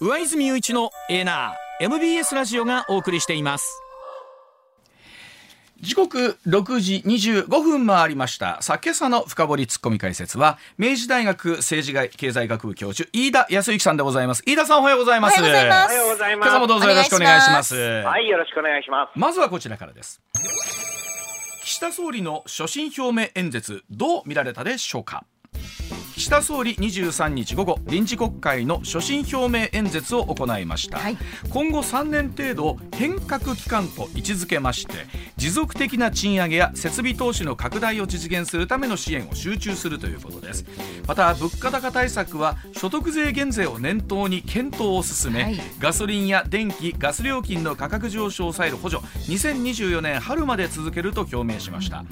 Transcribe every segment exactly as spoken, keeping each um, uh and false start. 上泉雄一のエナー エムビーエス ラジオがお送りしています。時刻ろくじにじゅうごふん回りました。さあ、今朝の深掘りツッコミ解説は明治大学政治経済学部教授飯田康之さんでございます。飯田さん、おはようございます。おはようございます。今朝もどうぞよろしくお願いします。はい、よろしくお願いします。まずはこちらからです。岸田総理の所信表明演説、どう見られたでしょうか。岸田総理にじゅうさんにち午後、臨時国会の所信表明演説を行いました、はい、今後さんねん程度を変革期間と位置づけまして、持続的な賃上げや設備投資の拡大を実現するための支援を集中するということです。また、物価高対策は所得税減税を念頭に検討を進め、はい、ガソリンや電気ガス料金の価格上昇を抑える補助、にせんにじゅうよねん春まで続けると表明しました。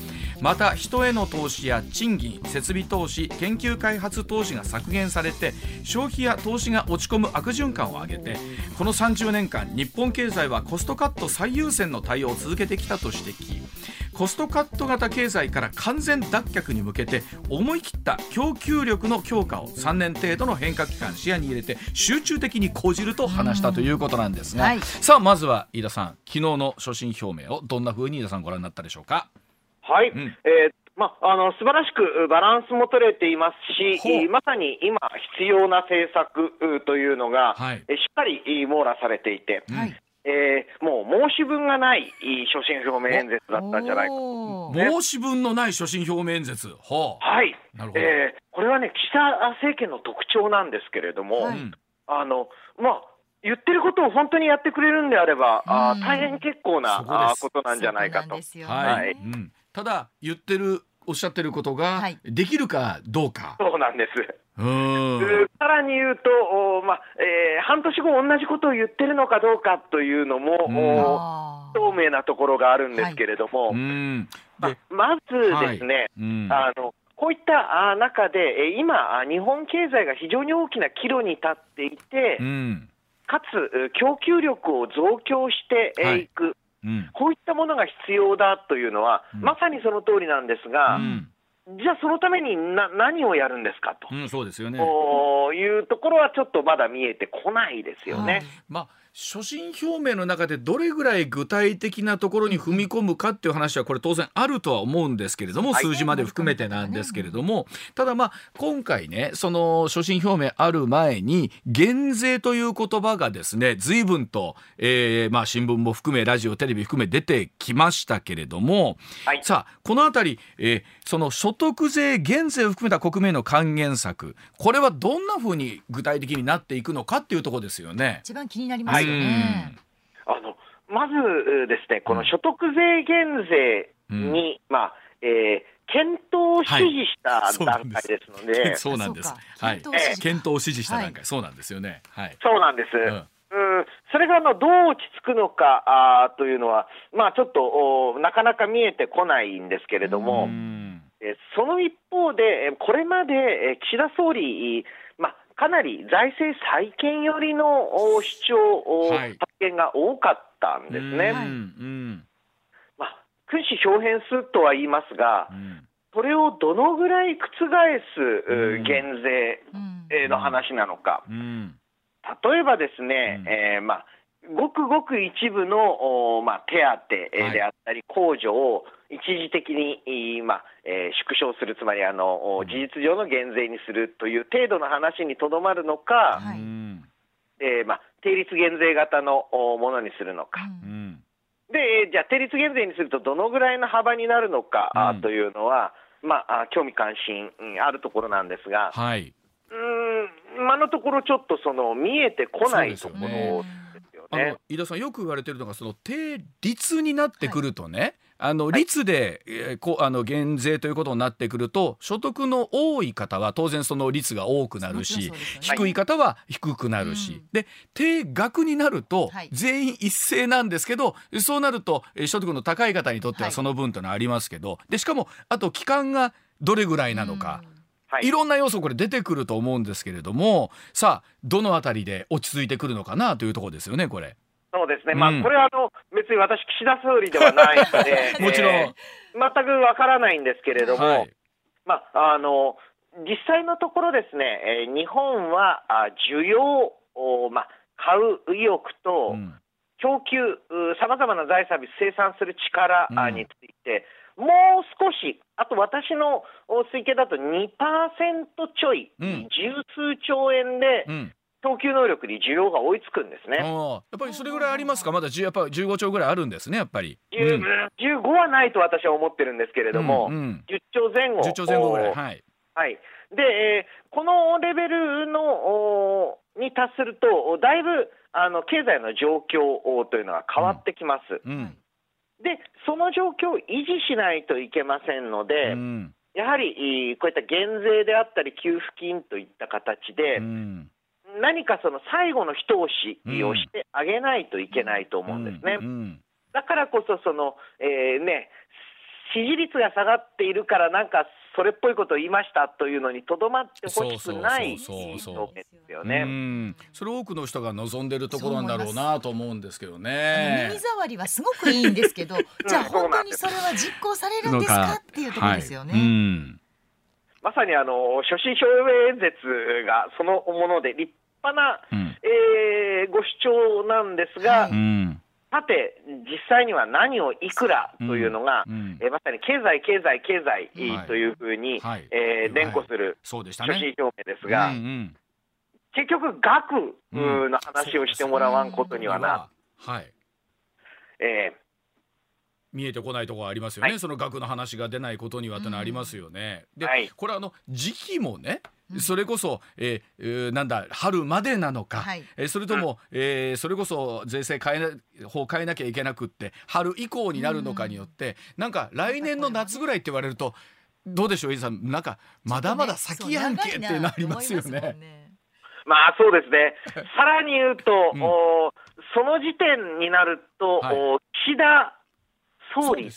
また、人への投資や賃金、設備投資、研究開発投資が削減されて、消費や投資が落ち込む悪循環を挙げて、このさんじゅうねんかん日本経済はコストカット最優先の対応を続けてきたと指摘。コストカット型経済から完全脱却に向けて、思い切った供給力の強化をさんねん程度の変革期間視野に入れて集中的に講じると話したということなんですが、はい、さあまずは飯田さん、昨日の所信表明をどんな風に飯田さんご覧になったでしょうか。はい、うん、えーまあ、あの素晴らしくバランスも取れていますし、まさに今必要な政策というのが、はい、しっかり網羅されていて、はい、えー、もう申し分がない所信表明演説だったんじゃないかと、ね、申し分のない所信表明演説、ほう、はい、なるほど、えー、これはね、岸田政権の特徴なんですけれども、はい、あのまあ言ってることを本当にやってくれるんであれば、あ、大変結構なことなんじゃないかと。ただ言ってる、おっしゃってることができるかどうか、はい、そうなんです。うーん、さらに言うと、まえー、半年後同じことを言ってるのかどうかというのも透明なところがあるんですけれども、はい、うん、ま、まずですね、はい、うん、あのこういった中で今日本経済が非常に大きな岐路に立っていて、うん、かつ供給力を増強していく、はい、うん、こういったものが必要だというのは、うん、まさにその通りなんですが、うん、じゃあそのためにな何をやるんですかと、うん、そうですよね、こういうところはちょっとまだ見えてこないですよね、はい、まあ、所信表明の中でどれぐらい具体的なところに踏み込むかっていう話はこれ当然あるとは思うんですけれども、数字まで含めてなんですけれども、ただまあ今回ね、その所信表明ある前に減税という言葉がですね、随分と、えー、まあ新聞も含めラジオテレビ含め出てきましたけれども、はい、さあこのあたり、えー、その所得税減税を含めた国民の還元策、これはどんなふうに具体的になっていくのかっていうところですよね。一番気になります、はい、うん、あのまずですね、この所得税減税に、うん、まあえー、検討を指示した段階ですので、そうなんです、はい、検討を指示した段階、はい、そうなんですよね、はい、そうなんです、うんうん、それがまあどう落ち着くのかあというのは、まあ、ちょっとなかなか見えてこないんですけれども、うん、えその一方でこれまで岸田総理、まあかなり財政再建寄りの主張、はい、発言が多かったんですね。うん、まあ、君子豹変するとは言いますが、うん、それをどのぐらい覆す、うん、減税の話なのか、うんうん、例えばですね、うん、えーまあ、ごくごく一部の、まあ、手当であったり控除を一時的に、まあえー、縮小する、つまりあの事実上の減税にするという程度の話にとどまるのか、はい、えーまあ、定率減税型のものにするのか、うん、でじゃあ定率減税にするとどのぐらいの幅になるのか、うん、というのは、まあ、興味関心あるところなんですが、はい、うーん、今のところちょっとその見えてこないところ、あの飯田さんよく言われてるのが、その定率になってくるとね、はい、あの率で、はいえー、こあの減税ということになってくると、所得の多い方は当然その率が多くなるし、ね、低い方は低くなるし、はい、で定額になると全員一斉なんですけど、はい、そうなると所得の高い方にとってはその分というのはありますけど、でしかもあと期間がどれぐらいなのか、はい、いろんな要素これ出てくると思うんですけれども、さあどのあたりで落ち着いてくるのかなというところですよね。これそうですね、まあうん、これはあの別に私岸田総理ではないのでもちろん、えー、全くわからないんですけれども、はい、まあ、あの実際のところですね、えー、日本は需要を、まあ、買う意欲と、うん、供給さまざまな財産を生産する力について、うんもう少し、あと私の推計だと にパーセント ちょい、うん、十数兆円で、うん、供給能力に需要が追いつくんですね。あ、やっぱりそれぐらいありますか。まだじゅうやっぱじゅうごちょうぐらいあるんですね、やっぱり、うん、じゅうごはないと私は思ってるんですけれども、うんうん、じゅっちょうぜんごじゅっちょうぜんごぐらい、はいはい、で、えー、このレベルのに達するとだいぶあの経済の状況というのは変わってきます、うんうん、でその状況を維持しないといけませんので、うん、やはりこういった減税であったり給付金といった形で、うん、何かその最後の一押しをしてあげないといけないと思うんですね、うんうんうん、だからこそその、えーね、支持率が下がっているからなんかそれっぽいことを言いましたというのにとどまってほしくない表現ですよね。それ多くの人が望んでるところなんだろうなと思うんですけどね。耳障りはすごくいいんですけどじゃあ本当にそれは実行されるんですかっていうところですよね、はい、うん、まさにあの所信表明演説がそのもので立派な、うん、えー、ご主張なんですが、はい、うん、さて実際には何をいくらというのが、うんうん、えー、まさに経済経済経済というふうに、はいはい、えー、連呼する所信表明ですが、うんうん、結局額の話をしてもらわんことにはな、うん、はい、えー、見えてこないところありますよね、はい、その額の話が出ないことにはというのはありますよね、うん、で、はい、これあの時期もねそれこそ、えー、なんだ春までなのか、はい、えー、それとも、えー、それこそ税制変えな法変えなきゃいけなくって春以降になるのかによって、うん、なんか来年の夏ぐらいって言われるとどうでしょう、伊沢さん、なんかまだまだ先やんけってなりますよね。まあそうですねさらに言うと、うん、その時点になると、はい、岸田総理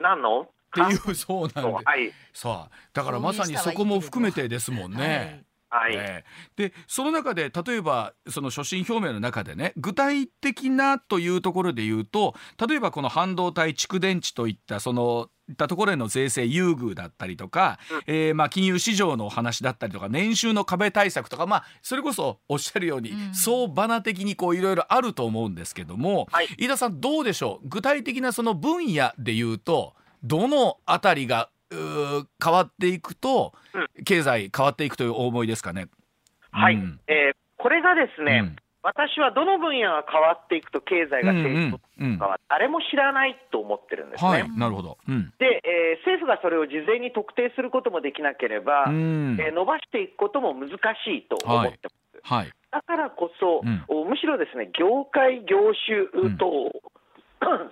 なのっていうそうなんで、はい、さあだからまさにそこも含めてですもんね、はいはい、でその中で例えばその所信表明の中でね具体的なというところで言うと例えばこの半導体蓄電池といったそのいったところへの税制優遇だったりとか、うん、えー、まあ金融市場の話だったりとか年収の壁対策とか、まあ、それこそおっしゃるように、うん、相場な的にこういろいろあると思うんですけども、はい、飯田さんどうでしょう、具体的なその分野で言うとどのあたりが変わっていくと、うん、経済変わっていくという思いですかね。はい、うん、えー、これがですね、うん、私はどの分野が変わっていくと経済が成長するかは誰も知らないと思ってるんですね、うんうんうん、はい、なるほど、うん、で、えー、政府がそれを事前に特定することもできなければ、うん、えー、伸ばしていくことも難しいと思ってます、はいはい、だからこそ、うん、むしろですね業界業種等を、うん、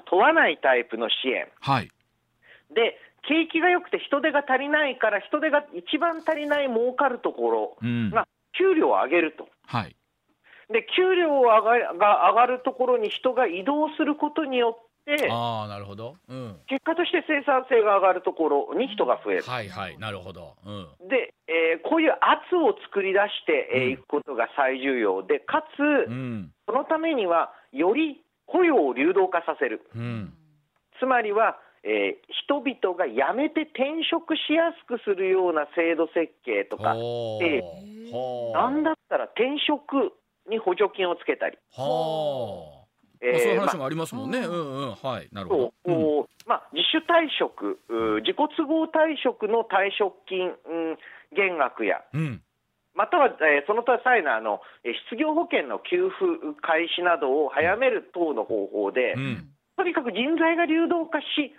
問わないタイプの支援、はい、で景気が良くて人手が足りないから人手が一番足りない儲かるところが給料を上げると、うん、はい、で給料が上がるところに人が移動することによってあー、なるほど、うん、結果として生産性が上がるところに人が増える、はいはい、なるほど、うん、で、えー、こういう圧を作り出していくことが最重要で、かつ、うん、そのためにはより雇用を流動化させる、うん、つまりはえー、人々が辞めて転職しやすくするような制度設計とか、えー、なんだったら転職に補助金をつけたり、は、えー、そういう話もありますもんね、まあ、うんうん、はい、なるほど、うん、まあ、自主退職自己都合退職の退職金、うん、減額や、うん、または、えー、その際のあの失業保険の給付開始などを早める等の方法で、うん、とにかく人材が流動化し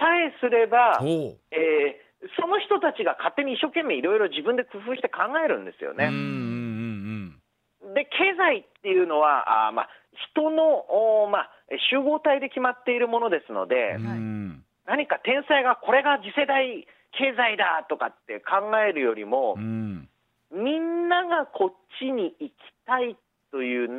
さえすれば、えー、その人たちが勝手に一生懸命いろいろ自分で工夫して考えるんですよね。うんうんうんうん、で、で経済っていうのはあ、まあ、人の、まあ、集合体で決まっているものですので、うん、何か天才がこれが次世代経済だとかって考えるよりも、うん、みんながこっちに行きたいという流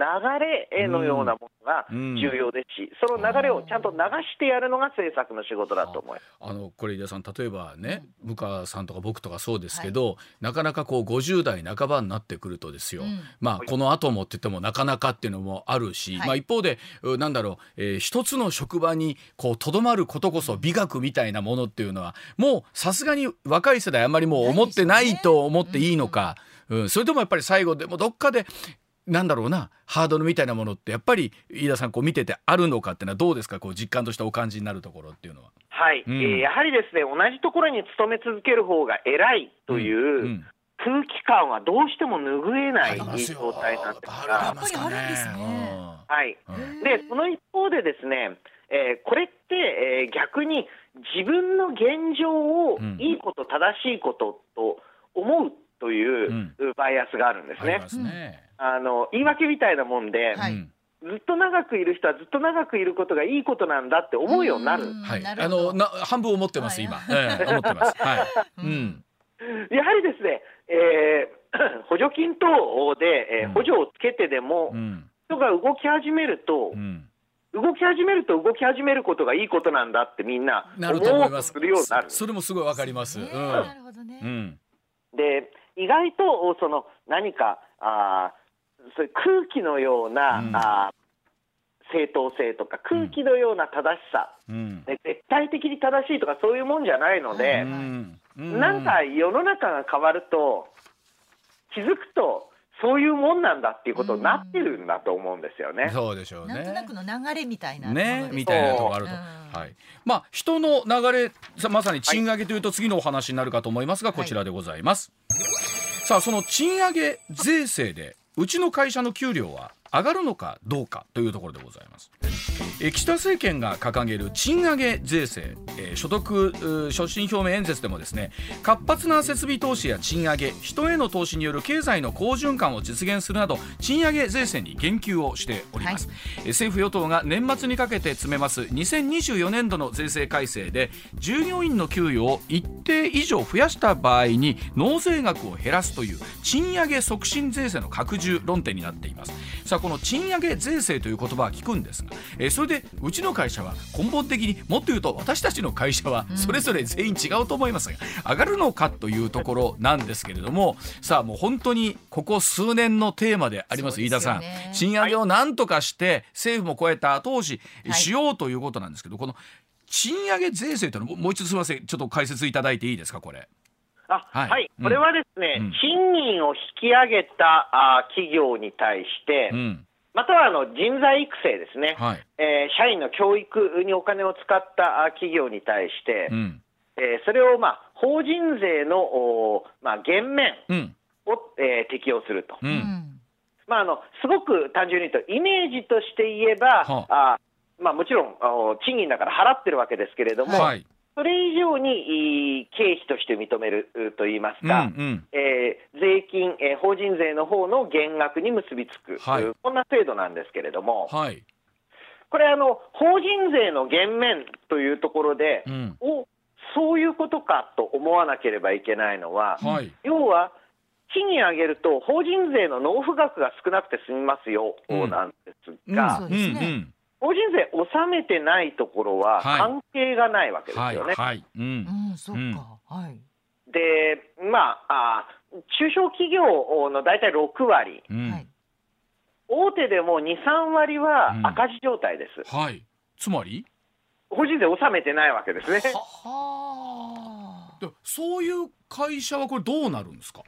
れのようなものが重要ですし、うんうん、その流れをちゃんと流してやるのが政策の仕事だと思います。あのこれ井田さん、例えばね、向川さんとか僕とかそうですけど、はい、なかなかこうごじゅう代半ばになってくるとですよ、うん、まあ、この後もって言ってもなかなかっていうのもあるし、はい、まあ、一方でなんだろう、えー、一つの職場にこう留まることこそ美学みたいなものっていうのはもうさすがに若い世代あんまりもう思ってないと思っていいのか、うんうんうん、それともやっぱり最後でもどっかでなんだろうな、ハードルみたいなものってやっぱり飯田さんこう見ててあるのかっていうのはどうですか、こう実感としてお感じになるところっていうのは。はい、うん、えー、やはりですね、同じところに勤め続ける方が偉いという空気感はどうしても拭えない状態なんですが、やっぱりあるんですね。はい、でその一方でですね、えー、これって、えー、逆に自分の現状をいいこと正しいことと思うというバイアスがあるんですね。ありますね。あの言い訳みたいなもんで、はい、ずっと長くいる人はずっと長くいることがいいことなんだって思うようになる、はい、あのな半分思ってます、はい、今、えー、思ってます、はい、うん、やはりですね、えー、補助金等で、えー、補助をつけてでも、うん、人が動き始めると、うん、動き始めると動き始めることがいいことなんだってみんな思うとするようになる。 そ, それもすごいわかります。うん、なるほどね、うん、で意外とその何かあそういう空気のような、うん、あ正当性とか空気のような正しさ、うん、で絶対的に正しいとかそういうもんじゃないので、うんうん、なんか世の中が変わると気づくとそういうもんなんだっていうことになってるんだと思うんですよね、うん、そうでしょうね。なんとなくの流れみたいなね、みたいなところがあると、うん、はい、まあ、人の流れ、まさに賃上げというと次のお話になるかと思いますが、はい、こちらでございます、はい、さあその賃上げ税制でうちの会社の給料は上がるのかどうかというところでございます。え岸田政権が掲げる賃上げ税制、えー、所得所信表明演説でもですね、活発な設備投資や賃上げ、人への投資による経済の好循環を実現するなど賃上げ税制に言及をしております、はい、政府与党が年末にかけて詰めますにせんにじゅうよねんどの税制改正で従業員の給与を一定以上増やした場合に納税額を減らすという賃上げ促進税制の拡充論点になっています。さあこの賃上げ税制という言葉は聞くんですが、えー、それでうちの会社は根本的にもっと言うと私たちの会社はそれぞれ全員違うと思いますが、うん、上がるのかというところなんですけれども、さあもう本当にここ数年のテーマであります。飯田さん、賃上げをなんとかして政府も超えた後押ししようということなんですけど、この賃上げ税制というのはもう一度すみません、ちょっと解説いただいていいですか、これ。あ、はい、はい、これはですね、うん、賃金を引き上げたあ企業に対して、うん、またはあの人材育成ですね、はい、えー、社員の教育にお金を使った企業に対して、うん、えー、それを、まあ、法人税の、まあ、減免を、うん、えー、適用すると、うん、まあ、あのすごく単純に言うとイメージとして言えば、はあ、まあ、もちろん賃金だから払ってるわけですけれども、はい、それ以上に経費として認めるといいますか、うんうん、えー、税金、えー、法人税の方の減額に結びつく、はい、こんな制度なんですけれども、はい、これあの法人税の減免というところで、うん、おそういうことかと思わなければいけないのは、はい、要は賃金上げると法人税の納付額が少なくて済みますよ、うん、なんですが、うん、そうですね、うんうん、法人税納めてないところは関係がないわけですよね。はいはいはい、うん、うん、そっか、はい。で、まあ、あ、中小企業のだいたいろくわり、うん、大手でもに、さんわりは赤字状態です。うん、はい。つまり？法人税納めてないわけですね。はは。で、そういう会社はこれどうなるんですか？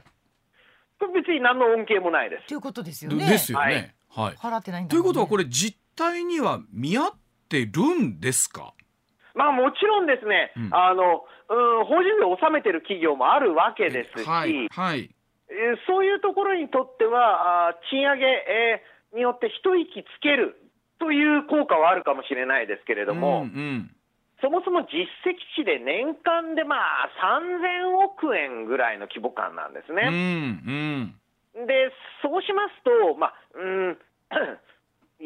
別に何の恩恵もないです。ということですよね。ですよね。はい。払ってないんだもんね。ということはこれ実体には見合ってるんですか？まあ、もちろんですね、うん、あの、うん、法人税を納めてる企業もあるわけですし、はいはい、えー、そういうところにとっては賃上げ、えー、によって一息つけるという効果はあるかもしれないですけれども、うんうん、そもそも実績値で年間でまあさんぜんおくえんぐらいの規模感なんですね、うんうん、でそうしますと、まあ、うん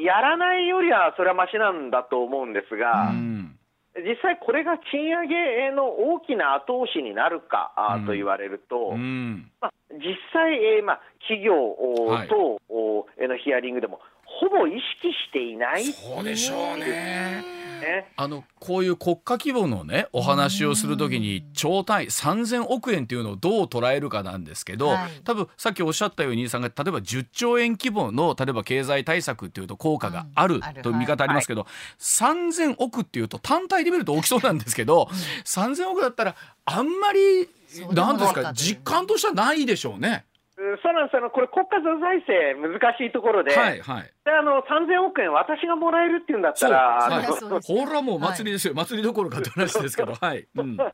やらないよりはそれはマシなんだと思うんですが、うん、実際これが賃上げの大きな後押しになるか、うん、と言われると、うんまあ、実際、まあ、企業とのヒアリングでも、はい、ほぼ意識していない。そうでしょうね。あのこういう国家規模の、ね、お話をするときに兆単位さんぜんおくえんというのをどう捉えるかなんですけど、はい、多分さっきおっしゃったようにさんが例えばじゅっちょうえん規模の例えば経済対策というと効果があるという見方ありますけど、うんはい、さんぜんおくっていうと単体レベルと大きそうなんですけど、さんぜんおくだったらあんまりなんですか実感としてはないでしょうね。そうなんですよ。これ国家財政難しいところで、はいはい、であのさんぜんおくえん私がもらえるっていうんだったら、はい、ほらもう祭りですよ、はい、祭りどころかって話ですけど、はいうん、なんで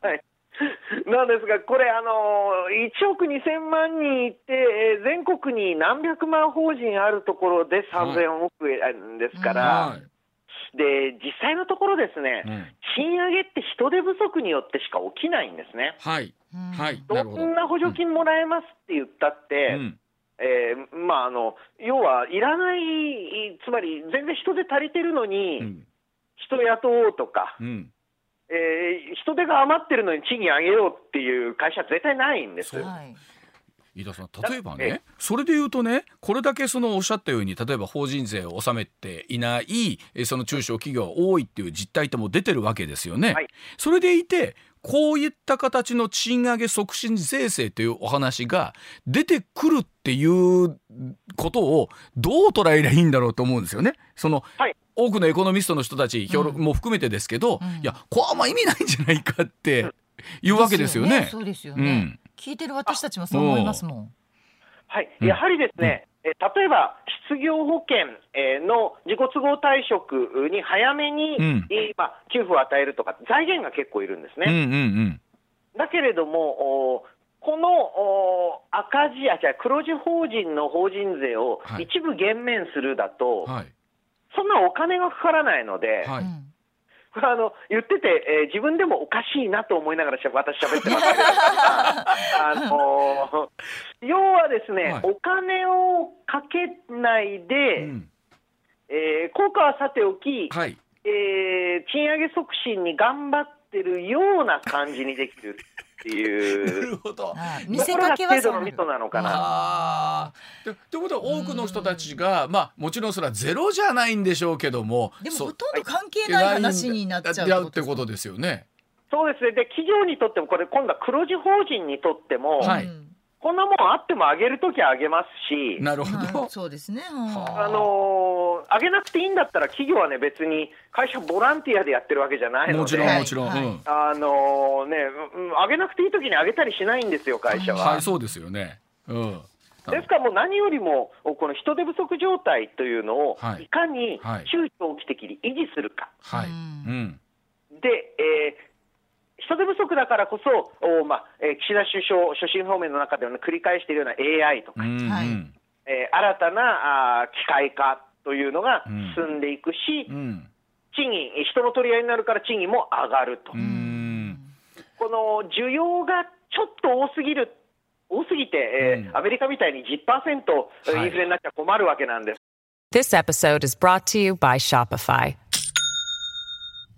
すがこれあのいちおくにせんまんにんいて全国に何百万法人あるところでさんぜんおくえんですから、はいうんはい、で実際のところですね、うん、賃上げって人手不足によってしか起きないんですね。はいはい、どんな補助金もらえますって言ったって、うんえーまあ、あの要はいらない、つまり全然人手足りてるのに、うん、人雇おうとか、うんえー、人手が余ってるのに賃金上げようっていう会社は絶対ないんです。はい、飯田さん例えばねそれでいうとねこれだけそのおっしゃったように例えば法人税を納めていないその中小企業が多いっていう実態とも出てるわけですよね。はい、それでいてこういった形の賃上げ促進税制というお話が出てくるっていうことをどう捉えればいいんだろうと思うんですよね。その、はい、多くのエコノミストの人たち評論も含めてですけど、うん、いやこれはあんま意味ないんじゃないかっていうわけですよね。そうですよね。聞いてる私たちもそう思いますもん。はい、やはりですね、うん、例えば失業保険の自己都合退職に早めに、うんまあ、給付を与えるとか財源が結構いるんですね。うんうんうん、だけれどもこの赤字あ違う黒字法人の法人税を一部減免するだと、はい、そんなお金がかからないので、はいうんあの言ってて、えー、自分でもおかしいなと思いながらしゃ私喋ってますけどあのー、要はですね、はい、お金をかけないで、うんえー、効果はさておき、はいえー、賃上げ促進に頑張ってるような感じにできるっていうなるほど見せかけはそうなのかなあということは多くの人たちが、まあ、もちろんそれはゼロじゃないんでしょうけどもでもほとんど関係ない話になっちゃうってことですよね。そうですね。で企業にとってもこれ今度は黒字法人にとっても、はい、こんなもんあっても上げるときは上げますしなるほどそうですね、あのー、上げなくていいんだったら企業はね別に会社ボランティアでやってるわけじゃないのでもちろんもちろん、はいはいあのーねうん、上げなくていいときに上げたりしないんですよ会社は。はい、そうですよね。うん、ですからもう何よりもこの人手不足状態というのをいかに中長期的に維持するか、はいはいうん、で、えー人手不足だからこそ、まあえー、岸田首相所信表明の中で、ね、繰り返しているような エーアイ とか、うんうんえー、新たなあ機械化というのが進んでいくし、うんうん、賃金人の取り合いになるから賃金も上がると、うん、この需要がちょっと多すぎる多すぎて、えーうん、アメリカみたいに じゅっパーセント インフレになっちゃ困るわけなんです。はい、This episode is brought to you by Shopify.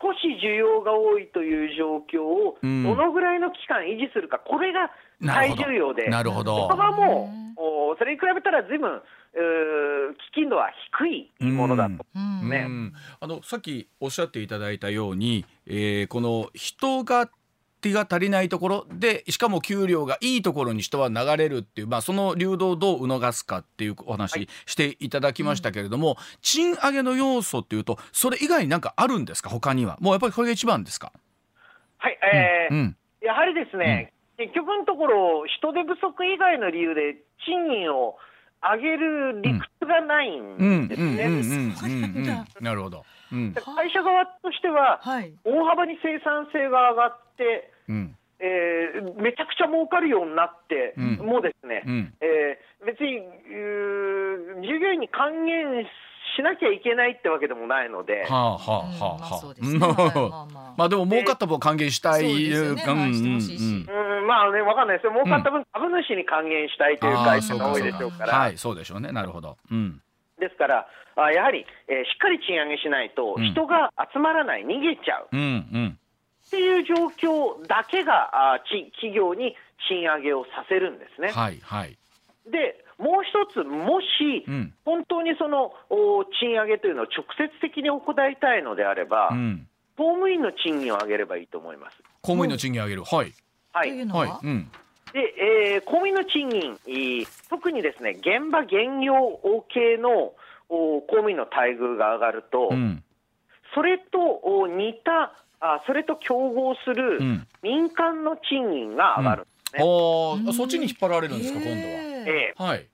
少し需要が多いという状況をどのぐらいの期間維持するか、うん、これが最重要でなるほど。それはもうそれに比べたら随分危機度は低いものだと、うんねうん、あのさっきおっしゃっていただいたように、えー、この人が手が足りないところでしかも給料がいいところに人は流れるっていう、まあ、その流動をどう促すかっていうお話していただきましたけれども、はいうん、賃上げの要素っていうとそれ以外に何かあるんですか他には。もうやっぱりこれが一番ですか。はい、えーうんうん、やはりですね、うん、結局のところ人手不足以外の理由で賃金を上げる理屈がないんですね。なるほど。うん、会社側としては大幅に生産性が上がって、はい、えー、めちゃくちゃ儲かるようになって、うん、もうですね、うん、えー、別に従業員に還元しなきゃいけないってわけでもないので、はあはあはあ、そうですね、まあでも儲かった分還元したい、そうですよね、してほしいし、うん、まあね、分かんないですよ、儲かった分株主に還元したいという会社が多いでしょうから、はい、そうでしょうね、なるほど、うん、ですからやはり、えー、しっかり賃上げしないと人が集まらない、うん、逃げちゃう、うんうん、っていう状況だけがあ企業に賃上げをさせるんですね、はいはい、でもう一つ、もし、うん、本当にその賃上げというのを直接的に行いたいのであれば、うん、公務員の賃金を上げればいいと思います。公務員の賃金を上げる、はい、はい、というのは、はい、うん、で、えー、公務員の賃金、特にですね、現場現業系の公務員の待遇が上がると、うん、それと似たあ、それと競合する民間の賃金が上がるんですね。うんうん、あ、そっちに引っ張られるんですか、今度は。えー、はい。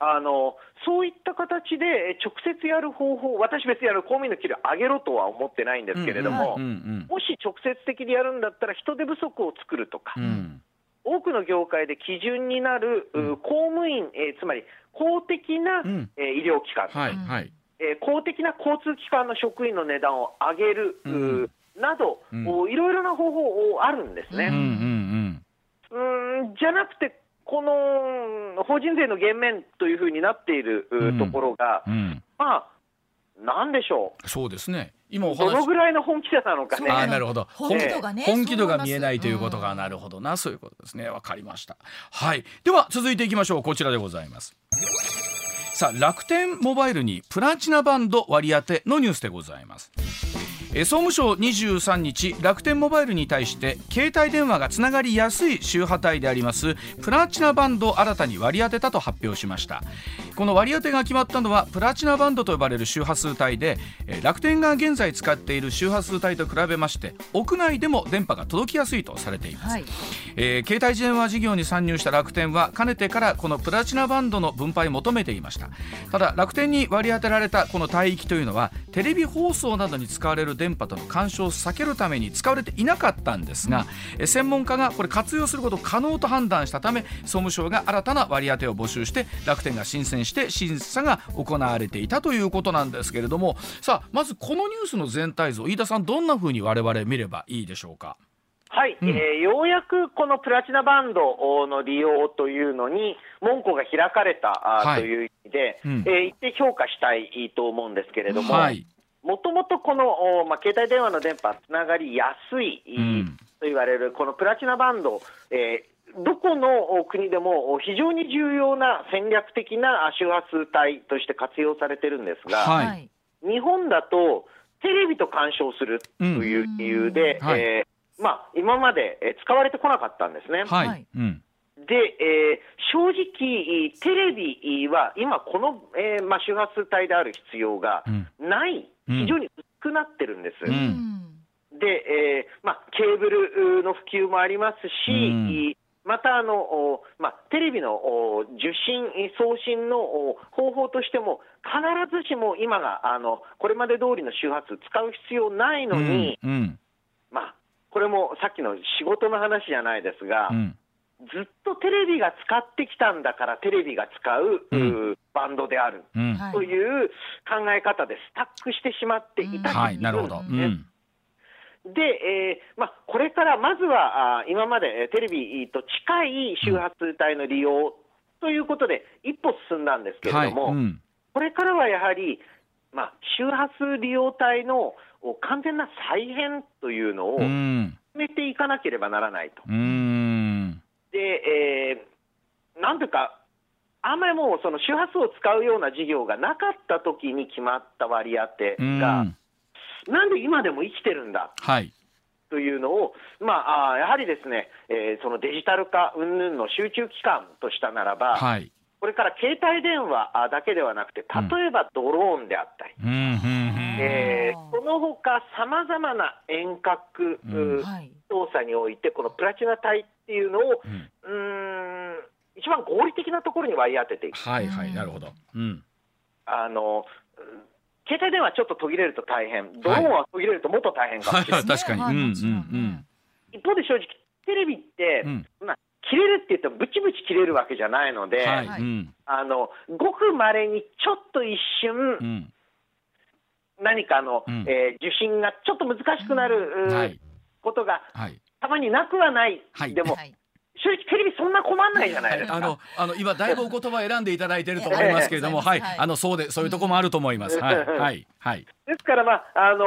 あのそういった形で直接やる方法、私別にあの公務員の給料上げろとは思ってないんですけれども、うんうんうんうん、もし直接的にやるんだったら人手不足を作るとか、うん、多くの業界で基準になる、うん、公務員、えー、つまり公的な、うん、えー、医療機関、はいはい、えー、公的な交通機関の職員の値段を上げる、うん、など、うん、いろいろな方法あるんですね、うんうんうん、うん、じゃなくてこの法人税の減免というふうになっている、うん、ところが、うん、まあなんでしょう、そうですね、今お話どのぐらいの本気度なのかね、あ、なるほど、本気度がね、本気度が見えないということが、うん、なるほどな、そういうことですね、わかりました。はい、では続いていきましょう。こちらでございます。さあ、楽天モバイルにプラチナバンド割り当てのニュースでございます。総務省にじゅうさんにち、楽天モバイルに対して携帯電話がつながりやすい周波帯でありますプラチナバンドを新たに割り当てたと発表しました。この割り当てが決まったのはプラチナバンドと呼ばれる周波数帯で、楽天が現在使っている周波数帯と比べまして屋内でも電波が届きやすいとされています、はい、えー、携帯電話事業に参入した楽天はかねてからこのプラチナバンドの分配を求めていました。ただ楽天に割り当てられたこの帯域というのはテレビ放送などに使われる電波電波との干渉を避けるために使われていなかったんですが、うん、専門家がこれ活用すること可能と判断したため、総務省が新たな割り当てを募集して楽天が申請して審査が行われていたということなんですけれども、さあまずこのニュースの全体像、飯田さん、どんなふうに我々見ればいいでしょうか。はい、うん、えー、ようやくこのプラチナバンドの利用というのに門戸が開かれたという意味で、はい、うん、えー、一定評価したいと思うんですけれども、はい、もともとこの、まあ、携帯電話の電波はつながりやすいと言われるこのプラチナバンド、えー、どこの国でも非常に重要な戦略的な周波数帯として活用されてるんですが、はい、日本だとテレビと干渉するという理由で、うん、えー、まあ、今まで使われてこなかったんですね、はい、うん、で、えー、正直テレビは今この、えーまあ、周波数帯である必要がない、うん、非常に薄くなってるんです、うん、で、えーまあ、ケーブルの普及もありますし、うん、またあの、まあ、テレビの受信送信の方法としても必ずしも今があのこれまで通りの周波数使う必要ないのに、うんうん、まあ、これもさっきの仕事の話じゃないですが、うん、ずっとテレビが使ってきたんだからテレビが使う、うん、バンドである、うん、という考え方でスタックしてしまっていたということですね。で、えーまあ、これからまずはあ今までテレビと近い周波数帯の利用ということで一歩進んだんですけれども、はい、うん、これからはやはり、まあ、周波数利用帯の完全な再編というのを進めていかなければならないと、うん、で、えー、なんていうかあんまりもうその周波数を使うような事業がなかった時に決まった割り当てが、うん、なんで今でも生きてるんだ、はい、というのを、まあ、やはりですね、えー、そのデジタル化云々の集中期間としたならば、はい、これから携帯電話だけではなくて例えばドローンであったり、うん、えー、その他さまざまな遠隔、うん、操作においてこのプラチナ帯っていうのを、うん、うーん、一番合理的なところに割り当てていく。はいはい、なるほど、うん、あの携帯電話ちょっと途切れると大変、ドローンは途切れるともっと大変かもしれない、はい、確かに、はい、うんうん、一方で正直テレビって、うん、切れるって言ってもブチブチ切れるわけじゃないので、はい、あのごくまれにちょっと一瞬、うん、何かの、うんえー、受信がちょっと難しくなる、うんはい、ことが、はい、たまになくはない、はい、でも、はい正直テレビそんな困んないじゃないですかあのあの今だいぶお言葉選んでいただいていると思いますけれども、はい、あのそうでそういうところもあると思います、はいはいはい、ですから、まああのー、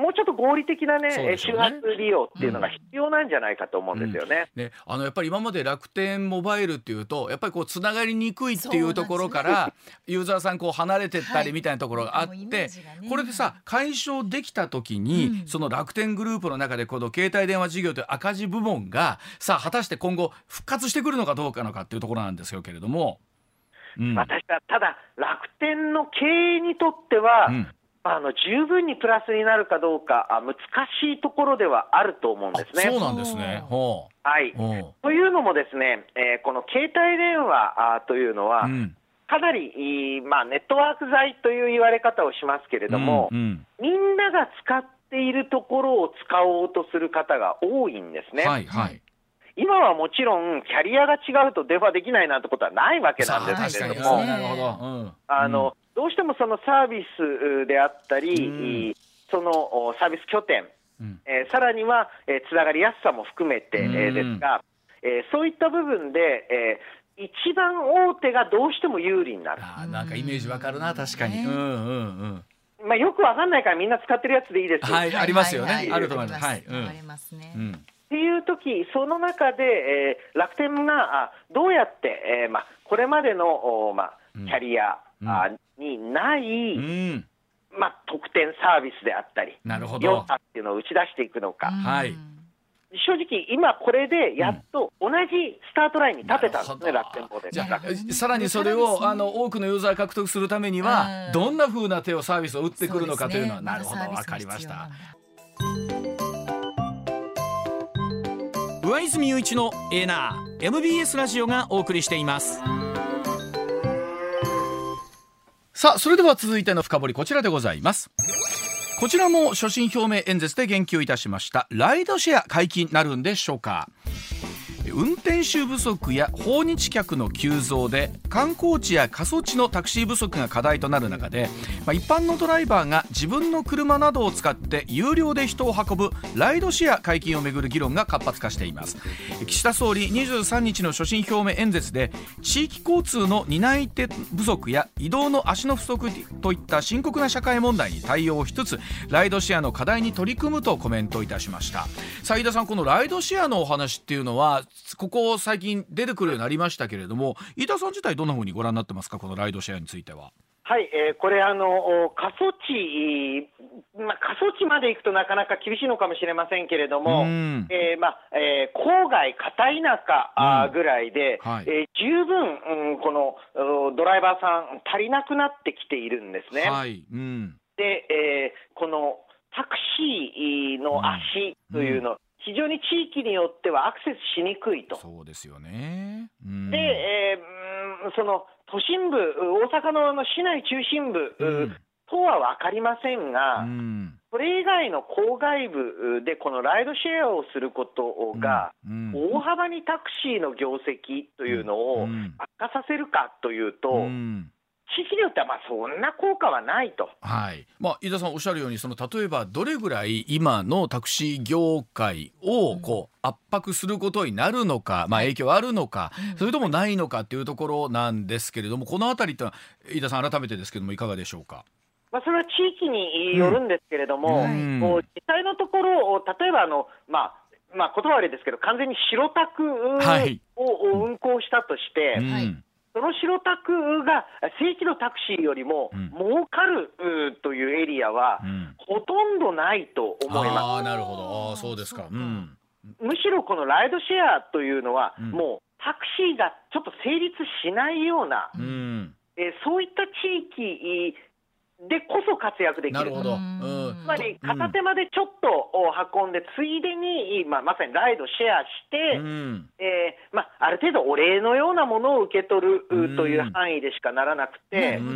もうちょっと合理的な、ねね、周波数利用っていうのが必要なんじゃないかと思うんですよね、うんうんね、あのやっぱり今まで楽天モバイルっていうとやっぱりこうつながりにくいっていうところから、ね、ユーザーさんこう離れてったりみたいなところがあって、はいね、これでさ解消できた時に、うん、その楽天グループの中でこの携帯電話事業という赤字部門がさ果たして今後復活してくるのかどうかのかっていうところなんですよけれども、うん、私はただ楽天の経営にとっては、うん、あの十分にプラスになるかどうか難しいところではあると思うんですね。そうなんですね。ほう、はい、ほうというのもですね、えー、この携帯電話というのは、うん、かなり、まあ、ネットワーク材という言われ方をしますけれども、うんうん、みんなが使っているところを使おうとする方が多いんですね。はいはい、今はもちろんキャリアが違うと電話できないなんてことはないわけなんですけれども、あのどうしてもそのサービスであったり、うん、そのサービス拠点、うんえー、さらには、えー、つながりやすさも含めて、うんえー、ですが、えー、そういった部分で、えー一番大手がどうしても有利になる。あ、なんかイメージわかるな、確かに、うんうんうんまあ、よくわかんないからみんな使ってるやつでいいですよ、はい、ありますよね、はいはいはい、あると思います。ありますね、うんっていう時、その中で、えー、楽天がどうやって、えーま、これまでの、ま、キャリア、うん、にない、うんま、特典サービスであったり良さっていうのを打ち出していくのか、はい、正直今これでやっと同じスタートラインに立てたんですね、楽天モデル。じゃあさらにそれを、ね、あの多くのユーザー獲得するためには、うん、どんな風な手をサービスを打ってくるのかというのは、ね、なるほど分かりました。上泉雄一のエナー エムビーエス ラジオがお送りしています。さあそれでは続いての深掘り、こちらでございます。こちらも所信表明演説で言及いたしましたライドシェア解禁なるんでしょうか。運転手不足や訪日客の急増で観光地や過疎地のタクシー不足が課題となる中で、まあ、一般のドライバーが自分の車などを使って有料で人を運ぶライドシェア解禁をめぐる議論が活発化しています。岸田総理にじゅうさんにちの所信表明演説で地域交通の担い手不足や移動の足の不足といった深刻な社会問題に対応しつつライドシェアの課題に取り組むとコメントいたしました。さあ飯田さん、このライドシェアのお話っていうのはここ最近出てくるようになりましたけれども、飯田さん自体どんなふうにご覧になってますか、このライドシェアについては。はい、えー、これあの過疎地、まあ、過疎地まで行くとなかなか厳しいのかもしれませんけれども、うんえーまあえー、郊外片田舎ぐらいで、うんはいえー、十分、うん、このドライバーさん足りなくなってきているんですね、はいうん、で、えー、このタクシーの足というの、うんうん非常に地域によってはアクセスしにくいと。そうですよね、うん、で、えー、その都心部大阪 の, の市内中心部、うん、とは分かりませんが、うん、それ以外の郊外部でこのライドシェアをすることが大幅にタクシーの業績というのを悪化させるかというと、うんうんうん地域によってはまあそんな効果はないと、はいまあ、飯田さんおっしゃるようにその例えばどれぐらい今のタクシー業界をこう圧迫することになるのか、まあ、影響あるのかそれともないのかというところなんですけれども、このあたりって飯田さん改めてですけれどもいかがでしょうか。まあ、それは地域によるんですけれども、うん、もう実際のところ例えばあの、まあまあ、言葉悪いですけど完全に白タクを運行したとして、はいうんその白タクが正規のタクシーよりも儲かるというエリアはほとんどないと思います、うん、ああなるほどあそうですか、うん、むしろこのライドシェアというのは、うん、もうタクシーがちょっと成立しないような、うんえー、そういった地域でこそ活躍できる。なるほど、うん、つまり片手までちょっと運んで、うん、ついでに、まあ、まさにライドシェアして、うんえーまあ、ある程度お礼のようなものを受け取るという範囲でしかならなくて、うんう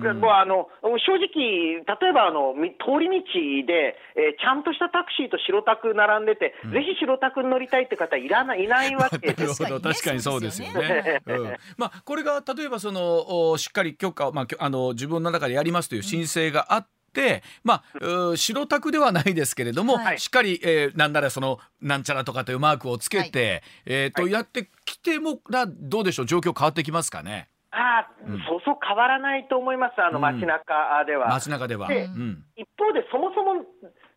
んもうあの正直、例えばあの通り道で、えー、ちゃんとしたタクシーと白タク並んでて、うん、ぜひ白タクに乗りたいって方いらない、いないわけです。確かにね、確かにそうですよね。うん、まあこれが例えばそのしっかり許可を、まあ、あの自分の中でやりますという申請があって、うんでまあ、白タクではないですけれども、はい、しっかり、えー、なんならそのなんちゃらとかというマークをつけて、はいえー、とやってきてもらどうでしょう、状況変わってきますかね。あうん、そうそう変わらないと思います、あの街中では、うん、街中ではで、うん、一方でそもそも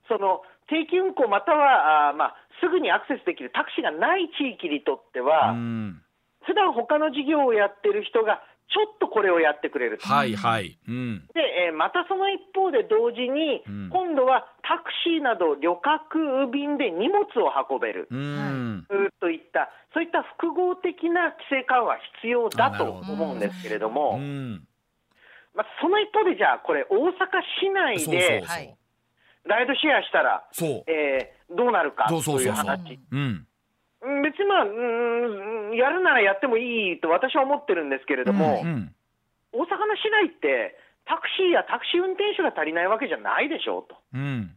その定期運行またはあ、まあ、すぐにアクセスできるタクシーがない地域にとっては、うん、普段他の事業をやってる人がちょっとこれをやってくれる、はいはいうん、で、えー、またその一方で同時に、うん、今度はタクシーなど旅客便で荷物を運べる、うん、といったそういった複合的な規制緩和は必要だと思うんですけれども、うんうんまあ、その一方でじゃあこれ大阪市内でライドシェアしたらそうそうそう、えー、どうなるかという話別にまあうーんやるならやってもいいと私は思ってるんですけれども、うんうん、大阪の市内ってタクシーやタクシー運転手が足りないわけじゃないでしょうと、うん、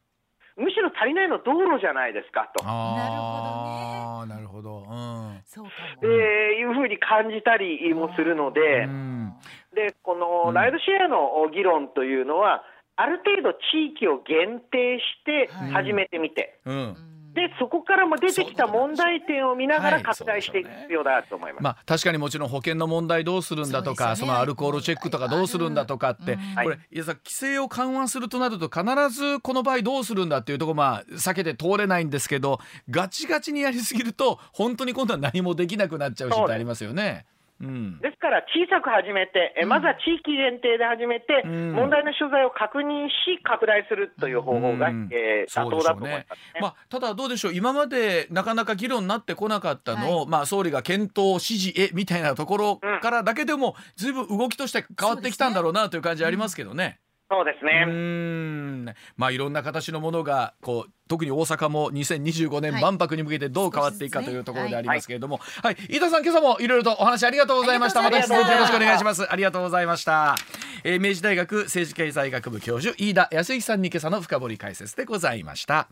むしろ足りないの道路じゃないですかとあなるほどね、うん、そうかも、うん、いうふうに感じたりもするので、うん、でこのライドシェアの議論というのはある程度地域を限定して始めてみて、うんうんでそこからも出てきた問題点を見ながら拡大していく必要だと思います。まあ、確かにもちろん保険の問題どうするんだとか そ,、ね、そのアルコールチェックとかどうするんだとかって、うんうん、これ、はい、いやさ規制を緩和するとなると必ずこの場合どうするんだっていうところ、まあ、避けて通れないんですけどガチガチにやりすぎると本当に今度は何もできなくなっちゃうしってありますよね。うん、ですから小さく始めてえまずは地域限定で始めて、うん、問題の所在を確認し拡大するという方法が、うんえー、妥当だと思いますね。まあ、ただどうでしょう今までなかなか議論になってこなかったのを、はいまあ、総理が検討指示へみたいなところからだけでも、うん、随分動きとして変わってきたんだろうなという感じありますけどね。そうですね。うーんまあいろんな形のものがこう特に大阪もにせんにじゅうごねん、はい、万博に向けてどう変わっていくかというところでありますけれども、はいはい、飯田さん今朝もいろいろとお話ありがとうございました。また引き続きよろしくお願いします。ありがとうございました。えー、明治大学政治経済学部教授飯田康之さんに今朝の深掘り解説でございました。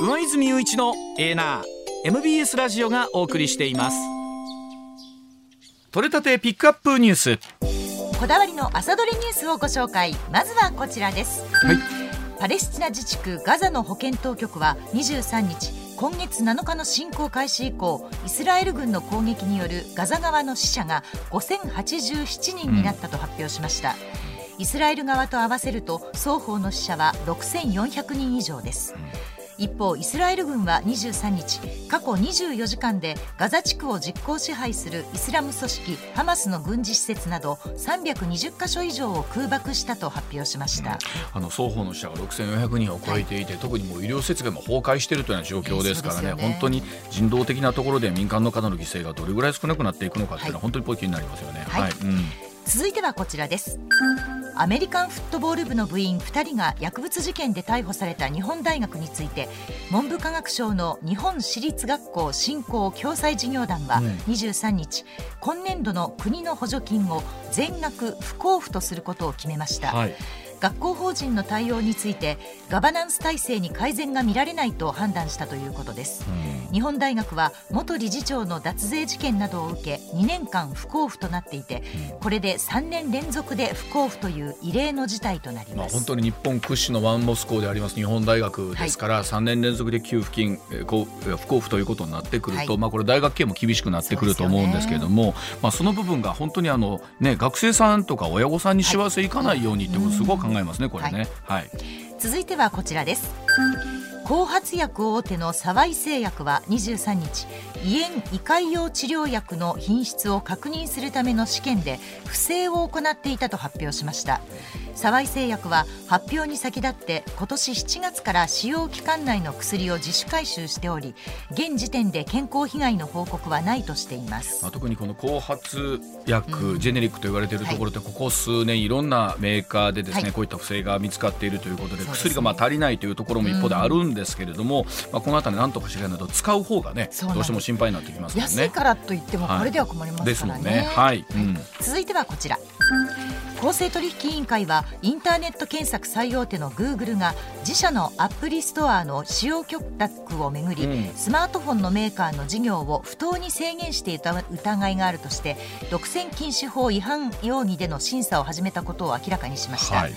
上泉雄一のエーナー エムビーエス ラジオがお送りしています。取れたてピックアップニュース、こだわりの朝どれニュースをご紹介。まずはこちらです、はい、パレスチナ自治区ガザの保健当局はにじゅうさんにち今月なのかの侵攻開始以降イスラエル軍の攻撃によるガザ側の死者がごせんはちじゅうななにんになったと発表しました、うん、イスラエル側と合わせると双方の死者はろくせんよんひゃくにん以上です。一方イスラエル軍はにじゅうさんにち過去にじゅうよじかんでガザ地区を実効支配するイスラム組織ハマスの軍事施設などさんびゃくにじゅっかしょ以上を空爆したと発表しました、うん、あの双方の死者がろくせんよんひゃくにんを超えていて、はい、特にもう医療施設が崩壊しているというような状況ですから ね,、えー、ね本当に人道的なところで民間の方の犠牲がどれぐらい少なくなっていくのかというのは、はい、本当にポイントになりますよね、はいはいうん、続いてはこちらです。アメリカンフットボール部の部員ふたりが薬物事件で逮捕された日本大学について文部科学省の日本私立学校振興・共済事業団はにじゅうさんにち、うん、今年度の国の補助金を全額不交付とすることを決めました、はい、学校法人の対応についてガバナンス体制に改善が見られないと判断したということです、うん、日本大学は元理事長の脱税事件などを受けにねんかん不交付となっていて、うん、これでさんねん連続で不交付という異例の事態となります、まあ、本当に日本屈指のマンモス校であります日本大学ですから、はい、さんねん連続で給付金、えー、こう不交付ということになってくると、はいまあ、これ大学系も厳しくなってくると思うんですけれども そうですよね、まあ、その部分が本当にあの、ね、学生さんとか親御さんにしわせいかないようにってことすごく考えますねこれね、はいはい、続いてはこちらです。後発薬大手の沢井製薬はにじゅうさんにち胃炎・胃潰瘍治療薬の品質を確認するための試験で不正を行っていたと発表しました。沢井製薬は発表に先立って今年しちがつから使用期間内の薬を自主回収しており現時点で健康被害の報告はないとしています、まあ、特にこの後発薬、うん、ジェネリックと言われているところって、はい、ここ数年いろんなメーカーでですね、はい、こういった不正が見つかっているということで、そうですね、薬がまあ足りないというところもも一方であるんですけれども、まあ、このあたりなんとかしないと使う方がねどうしても心配になってきますもんね。安いからといってもこれでは困りますからね。続いてはこちら。公正取引委員会はインターネット検索最大手の Google が自社のアプリストアの使用許諾をめぐり、うん、スマートフォンのメーカーの事業を不当に制限していた疑いがあるとして独占禁止法違反容疑での審査を始めたことを明らかにしました、はい。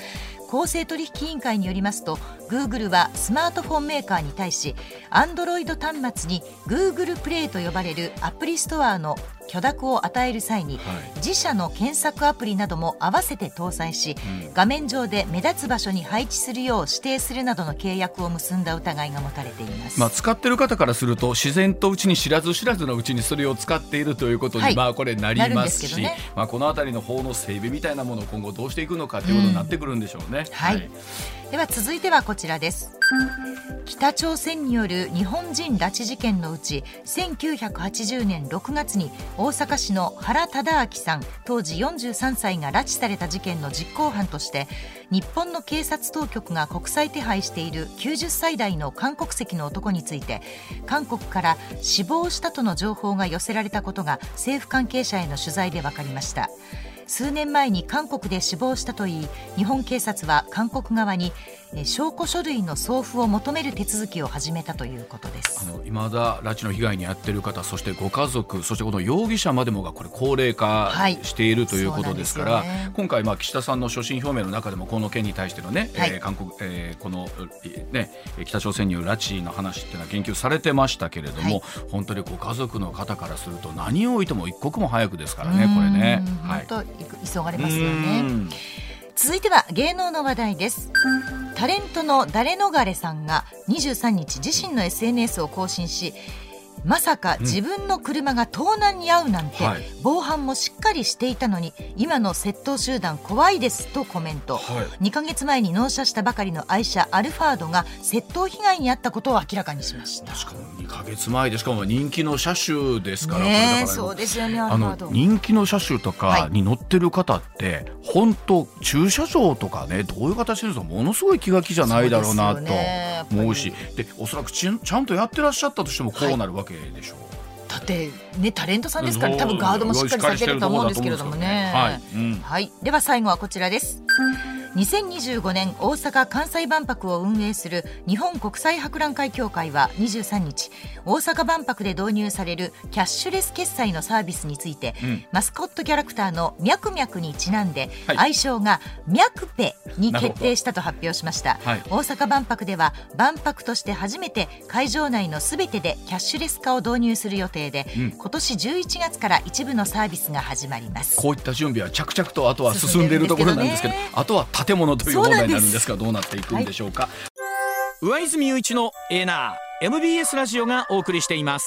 公正取引委員会によりますと Google はスマートフォンメーカーに対し Android 端末に Google Play と呼ばれるアプリストアの許諾を与える際に、はい、自社の検索アプリなども合わせて搭載し、うん、画面上で目立つ場所に配置するよう指定するなどの契約を結んだ疑いが持たれています、まあ、使っている方からすると自然とうちに知らず知らずのうちにそれを使っているということに、はい、まあ、これなりますし、ね、まあ、このあたりの法の整備みたいなものを今後どうしていくのかということになってくるんでしょうね、うん、はいはい。では続いてはこちらです。北朝鮮による日本人拉致事件のうちせんきゅうひゃくはちじゅうねんろくがつに大阪市の原忠明さん当時よんじゅうさんさいが拉致された事件の実行犯として日本の警察当局が国際手配しているきゅうじゅっさい代の韓国籍の男について韓国から死亡したとの情報が寄せられたことが政府関係者への取材で分かりました。数年前に韓国で死亡したといい、日本警察は韓国側に証拠書類の送付を求める手続きを始めたということです。あの、未だ拉致の被害に遭っている方、そしてご家族、そしてこの容疑者までもがこれ高齢化している、はい、ということですから、ね、今回、まあ、岸田さんの所信表明の中でもこの件に対しての、ね、はい、えー韓国えー、この、ね、北朝鮮による拉致の話というのは言及されてましたけれども、はい、本当にご家族の方からすると何を置いても一刻も早くですからね、これね、はい、本当急がれますよね。続いては芸能の話題です。タレントのダレノガレさんがにじゅうさんにち自身の エスエヌエス を更新し、まさか自分の車が盗難に遭うなんて、防犯もしっかりしていたのに今の窃盗集団怖いですとコメント、はい、にかげつまえに納車したばかりの愛車アルファードが窃盗被害に遭ったことを明らかにしました。しかもにかげつまえで、しかも人気の車種ですから、ね、そうですよね。あの人気の車種とかに乗ってる方って、はい、本当駐車場とかね、どういう形ですか、ものすごい気が気じゃないだろうなと思うし、でおそらくちゃんとやってらっしゃったとしてもこうなるわけ、はいでしょう。だって、ね、タレントさんですから、ね、多分ガードもしっかりされてると思うんですけれどもね。では最後はこちらです。にせんにじゅうごねん大阪・関西万博を運営する日本国際博覧会協会はにじゅうさんにち大阪万博で導入されるキャッシュレス決済のサービスについて、うん、マスコットキャラクターのミャクミャクにちなんで、はい、愛称がミャクペに決定したと発表しました、はい、大阪万博では万博として初めて会場内のすべてでキャッシュレス化を導入する予定で、うん、今年じゅういちがつから一部のサービスが始まります。こういった準備は着々とあとは進んでいるところなんですけど、あとは建物という問題になるんですが、どうなっていくんでしょうか、はい、上泉雄一のエナー エムビーエス ラジオがお送りしています。